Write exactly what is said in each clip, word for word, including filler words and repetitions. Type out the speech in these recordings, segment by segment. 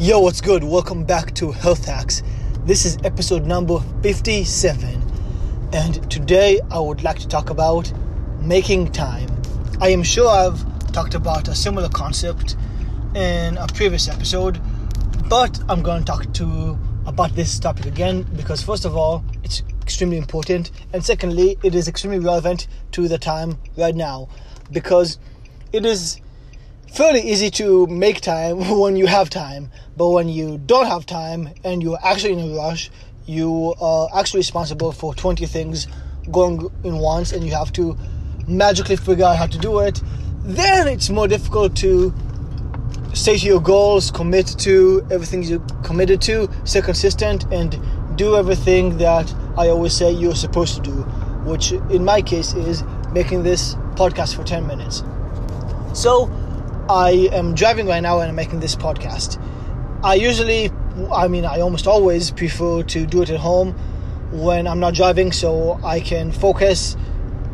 Yo, what's good? Welcome back to Health Hacks. This is episode number fifty-seven, and today I would like to talk about making time. I am sure I've talked about a similar concept in a previous episode, but I'm going to talk to about this topic again because, first of all, it's extremely important, and secondly, it is extremely relevant to the time right now because it is fairly easy to make time when you have time, but when you don't have time and you're actually in a rush, you are actually responsible for twenty things going in once and you have to magically figure out how to do it. Then it's more difficult to stay to your goals, commit to everything you committed to, stay consistent, and do everything that I always say you're supposed to do, which in my case is making this podcast for ten minutes. So I am driving right now and I'm making this podcast. I usually, I mean, I almost always prefer to do it at home when I'm not driving so I can focus.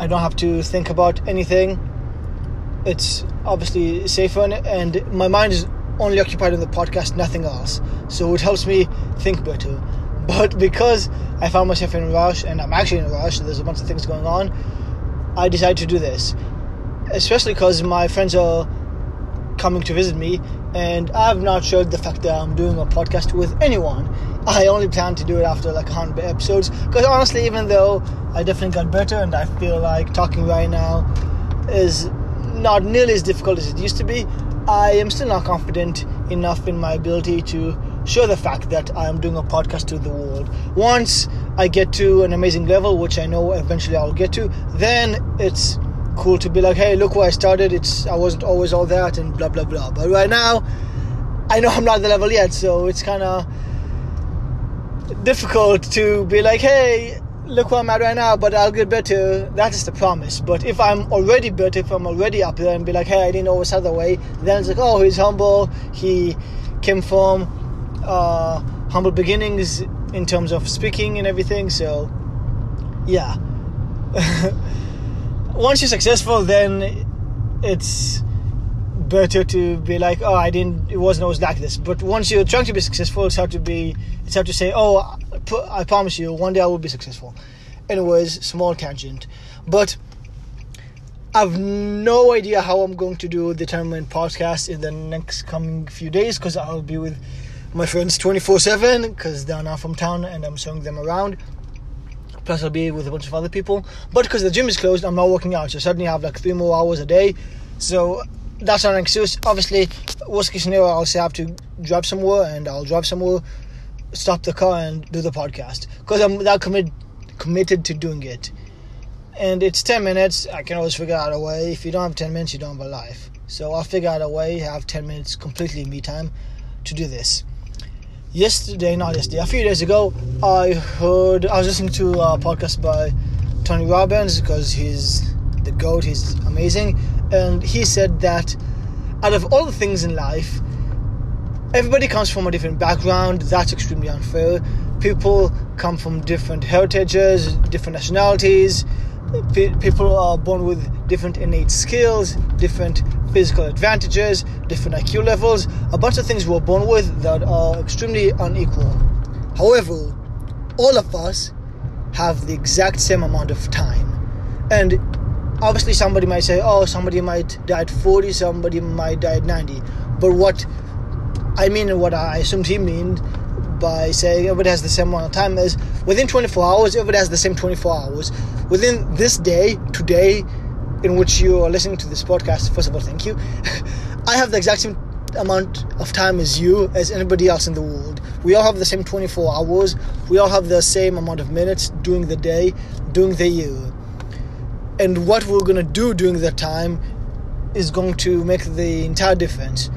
I don't have to think about anything. It's obviously safer and my mind is only occupied in the podcast, nothing else. So it helps me think better. But because I found myself in a rush and I'm actually in a rush, so there's a bunch of things going on, I decided to do this. Especially because my friends are coming to visit me, and I've not shared the fact that I'm doing a podcast with anyone. I only plan to do it after like one hundred episodes, because honestly, even though I definitely got better and I feel like talking right now is not nearly as difficult as it used to be, I am still not confident enough in my ability to share the fact that I'm doing a podcast to the world. Once I get to an amazing level, which I know eventually I'll get to, then it's cool to be like, hey, look where I started, it's I wasn't always all that and blah blah blah. But right now I know I'm not at the level yet, so it's kind of difficult to be like, hey, look where I'm at right now, but I'll get better. That is the promise. But if I'm already better, if I'm already up there and be like, hey, I didn't always have the way, then it's like, oh, he's humble, he came from uh, humble beginnings in terms of speaking and everything, so yeah. Once you're successful, then it's better to be like, oh, I didn't, it wasn't always like this. But once you're trying to be successful, it's hard to be, it's hard to say, oh, I promise you, one day I will be successful. Anyways, small tangent. But I've no idea how I'm going to do the Tournament podcast in the next coming few days, because I'll be with my friends twenty-four seven, because they're not from town and I'm showing them around. Plus I'll be with a bunch of other people, but because the gym is closed, I'm not working out, so suddenly I have like three more hours a day, so that's not an excuse. Obviously, worst case scenario, I'll say I have to drive somewhere, and I'll drive somewhere, stop the car, and do the podcast, because I'm that commit, committed to doing it, and it's ten minutes, I can always figure out a way. If you don't have ten minutes, you don't have a life, so I'll figure out a way, have ten minutes completely me time to do this. Yesterday, not yesterday, a few days ago, I heard, I was listening to a podcast by Tony Robbins, because he's the GOAT, he's amazing, and he said that out of all the things in life, everybody comes from a different background. That's extremely unfair. People come from different heritages, different nationalities, P- people are born with different innate skills, different physical advantages, different I Q levels, a bunch of things we're born with that are extremely unequal. However, all of us have the exact same amount of time. And obviously somebody might say, oh, somebody might die at forty, somebody might die at ninety. But what I mean and what I assumed he meant by saying everybody has the same amount of time is within twenty-four hours, everybody has the same twenty-four hours. Within this day, today, in which you are listening to this podcast, first of all, thank you. I have the exact same amount of time as you, as anybody else in the world. We all have the same twenty-four hours. We all have the same amount of minutes during the day, during the year. And what we're going to do during that time is going to make the entire difference.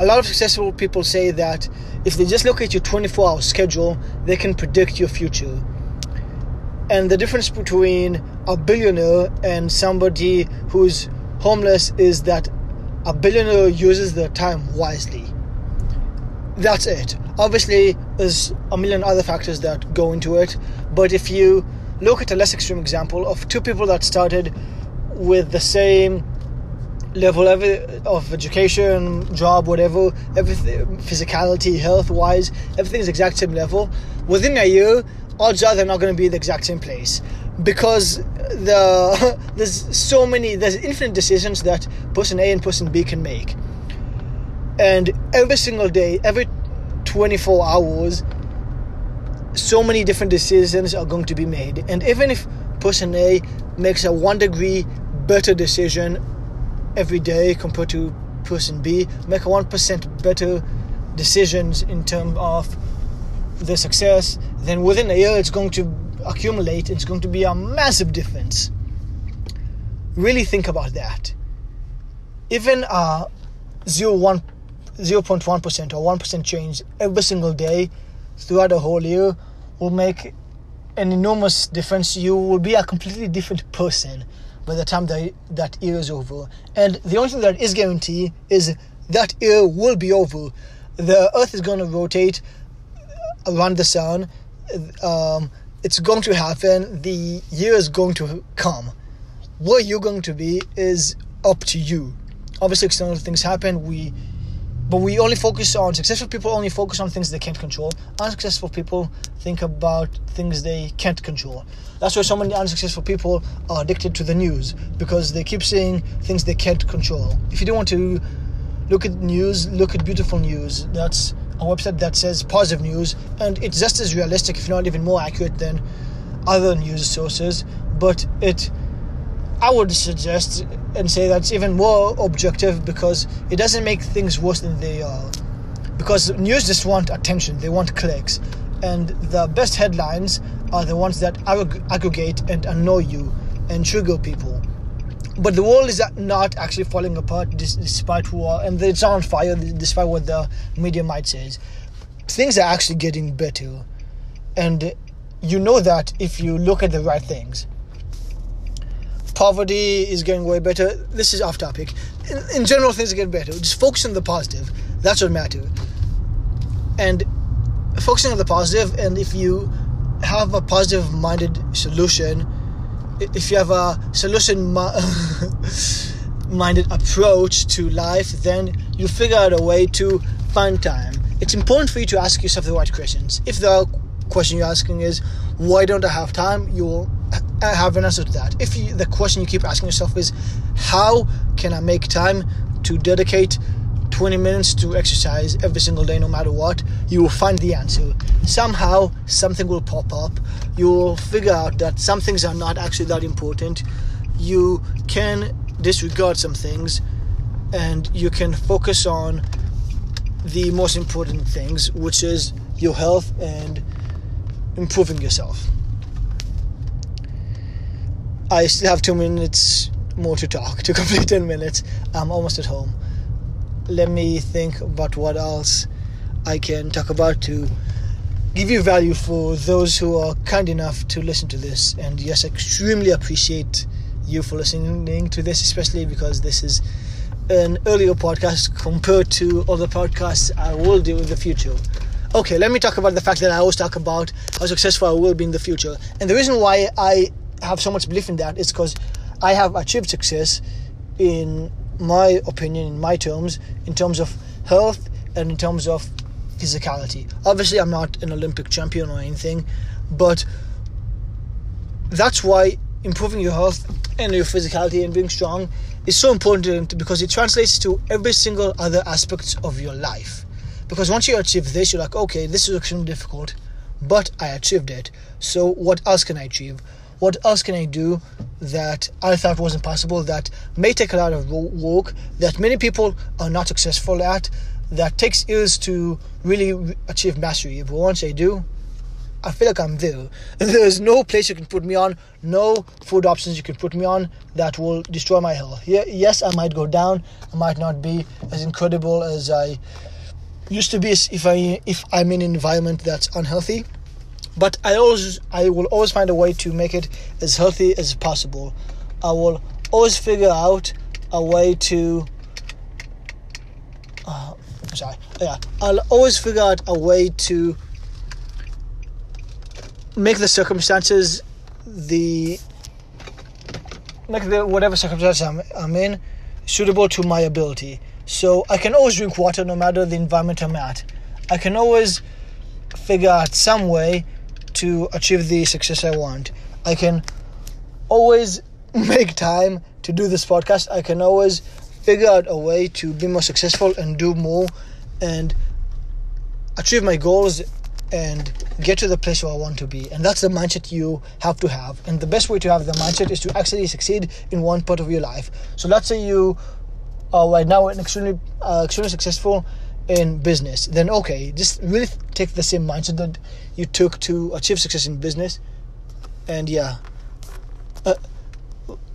A lot of successful people say that if they just look at your twenty-four-hour schedule, they can predict your future. And the difference between a billionaire and somebody who's homeless is that a billionaire uses their time wisely. That's it. Obviously, there's a million other factors that go into it. But if you look at a less extreme example of two people that started with the same level every, of education, job, whatever, everything, physicality, health-wise, everything is exact same level. Within a year, odds are they're not going to be the exact same place, because the there's so many, there's infinite decisions that person A and person B can make. And every single day, every twenty-four hours, so many different decisions are going to be made. And even if person A makes a one degree better decision every day compared to person B, make a one percent better decisions in terms of the success, then within a year it's going to accumulate, it's going to be a massive difference. Really think about that. Even uh, zero point one percent or one percent change every single day throughout the whole year will make an enormous difference. You will be a completely different person by the time that, that year is over. And the only thing that is guaranteed is that year will be over. The earth is going to rotate around the sun. Um, it's going to happen. The year is going to come. Where you're going to be is up to you. Obviously external things happen, we but we only focus on, successful people only focus on things they can't control. Unsuccessful people think about things they can't control. That's why so many unsuccessful people are addicted to the news, because they keep seeing things they can't control. If you don't want to look at news, look at beautiful news. That's a website that says positive news, and it's just as realistic, if not even more accurate than other news sources. But it, I would suggest and say that's even more objective, because it doesn't make things worse than they are. Because news just want attention, they want clicks, and the best headlines are the ones that ag- aggregate and annoy you and trigger people. But the world is not actually falling apart despite war, and it's on fire despite what the media might say. Things are actually getting better, and you know that if you look at the right things. Poverty is getting way better. This is off topic. In, in general, things get better. Just focus on the positive. That's what matters. And focusing on the positive, and if you have a positive-minded solution, if you have a solution-minded approach to life, then you figure out a way to find time. It's important for you to ask yourself the right questions. If the question you're asking is, why don't I have time? You will have an answer to that. If you, the question you keep asking yourself is, how can I make time to dedicate twenty minutes to exercise every single day, no matter what? You will find the answer. Somehow, something will pop up. You will figure out that some things are not actually that important. You can disregard some things, and you can focus on the most important things, which is your health and improving yourself. I still have two minutes more to talk, to complete ten minutes. I'm almost at home. Let me think about what else I can talk about to give you value for those who are kind enough to listen to this. And yes, I extremely appreciate you for listening to this, especially because this is an earlier podcast compared to other podcasts I will do in the future. Okay, let me talk about the fact that I always talk about how successful I will be in the future. And the reason why I have so much belief in that is because I have achieved success, in my opinion, in my terms, in terms of health and in terms of physicality. Obviously, I'm not an Olympic champion or anything, but that's why improving your health and your physicality and being strong is so important, because it translates to every single other aspect of your life. Because once you achieve this, you're like, okay, this is extremely difficult, but I achieved it. So what else can I achieve? What else can I do that I thought wasn't possible, that may take a lot of work, that many people are not successful at, that takes years to really achieve mastery? But once I do, I feel like I'm there. And there's no place you can put me on, no food options you can put me on that will destroy my health. Yes, I might go down. I might not be as incredible as I used to be if I if I'm in an environment that's unhealthy, but I always I will always find a way to make it as healthy as possible. I will always figure out a way to. Uh, sorry, yeah, I'll always figure out a way to make the circumstances the make the whatever circumstances I'm I'm in suitable to my ability. So I can always drink water no matter the environment I'm at. I can always figure out some way to achieve the success I want. I can always make time to do this podcast. I can always figure out a way to be more successful and do more and achieve my goals and get to the place where I want to be. And that's the mindset you have to have. And the best way to have the mindset is to actually succeed in one part of your life. So let's say you are right now an extremely, uh, extremely successful in business. Then okay, just really take the same mindset that you took to achieve success in business. And yeah. Uh,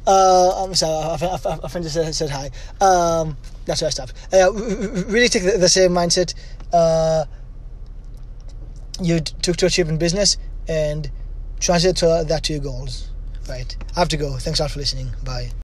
uh, I'm sorry, I, I, I just said, said hi. Um, that's where I stopped. Uh, really take the, the same mindset Uh you took to achieve in business and translate that to your goals. Right, I have to go. Thanks a lot for listening. Bye.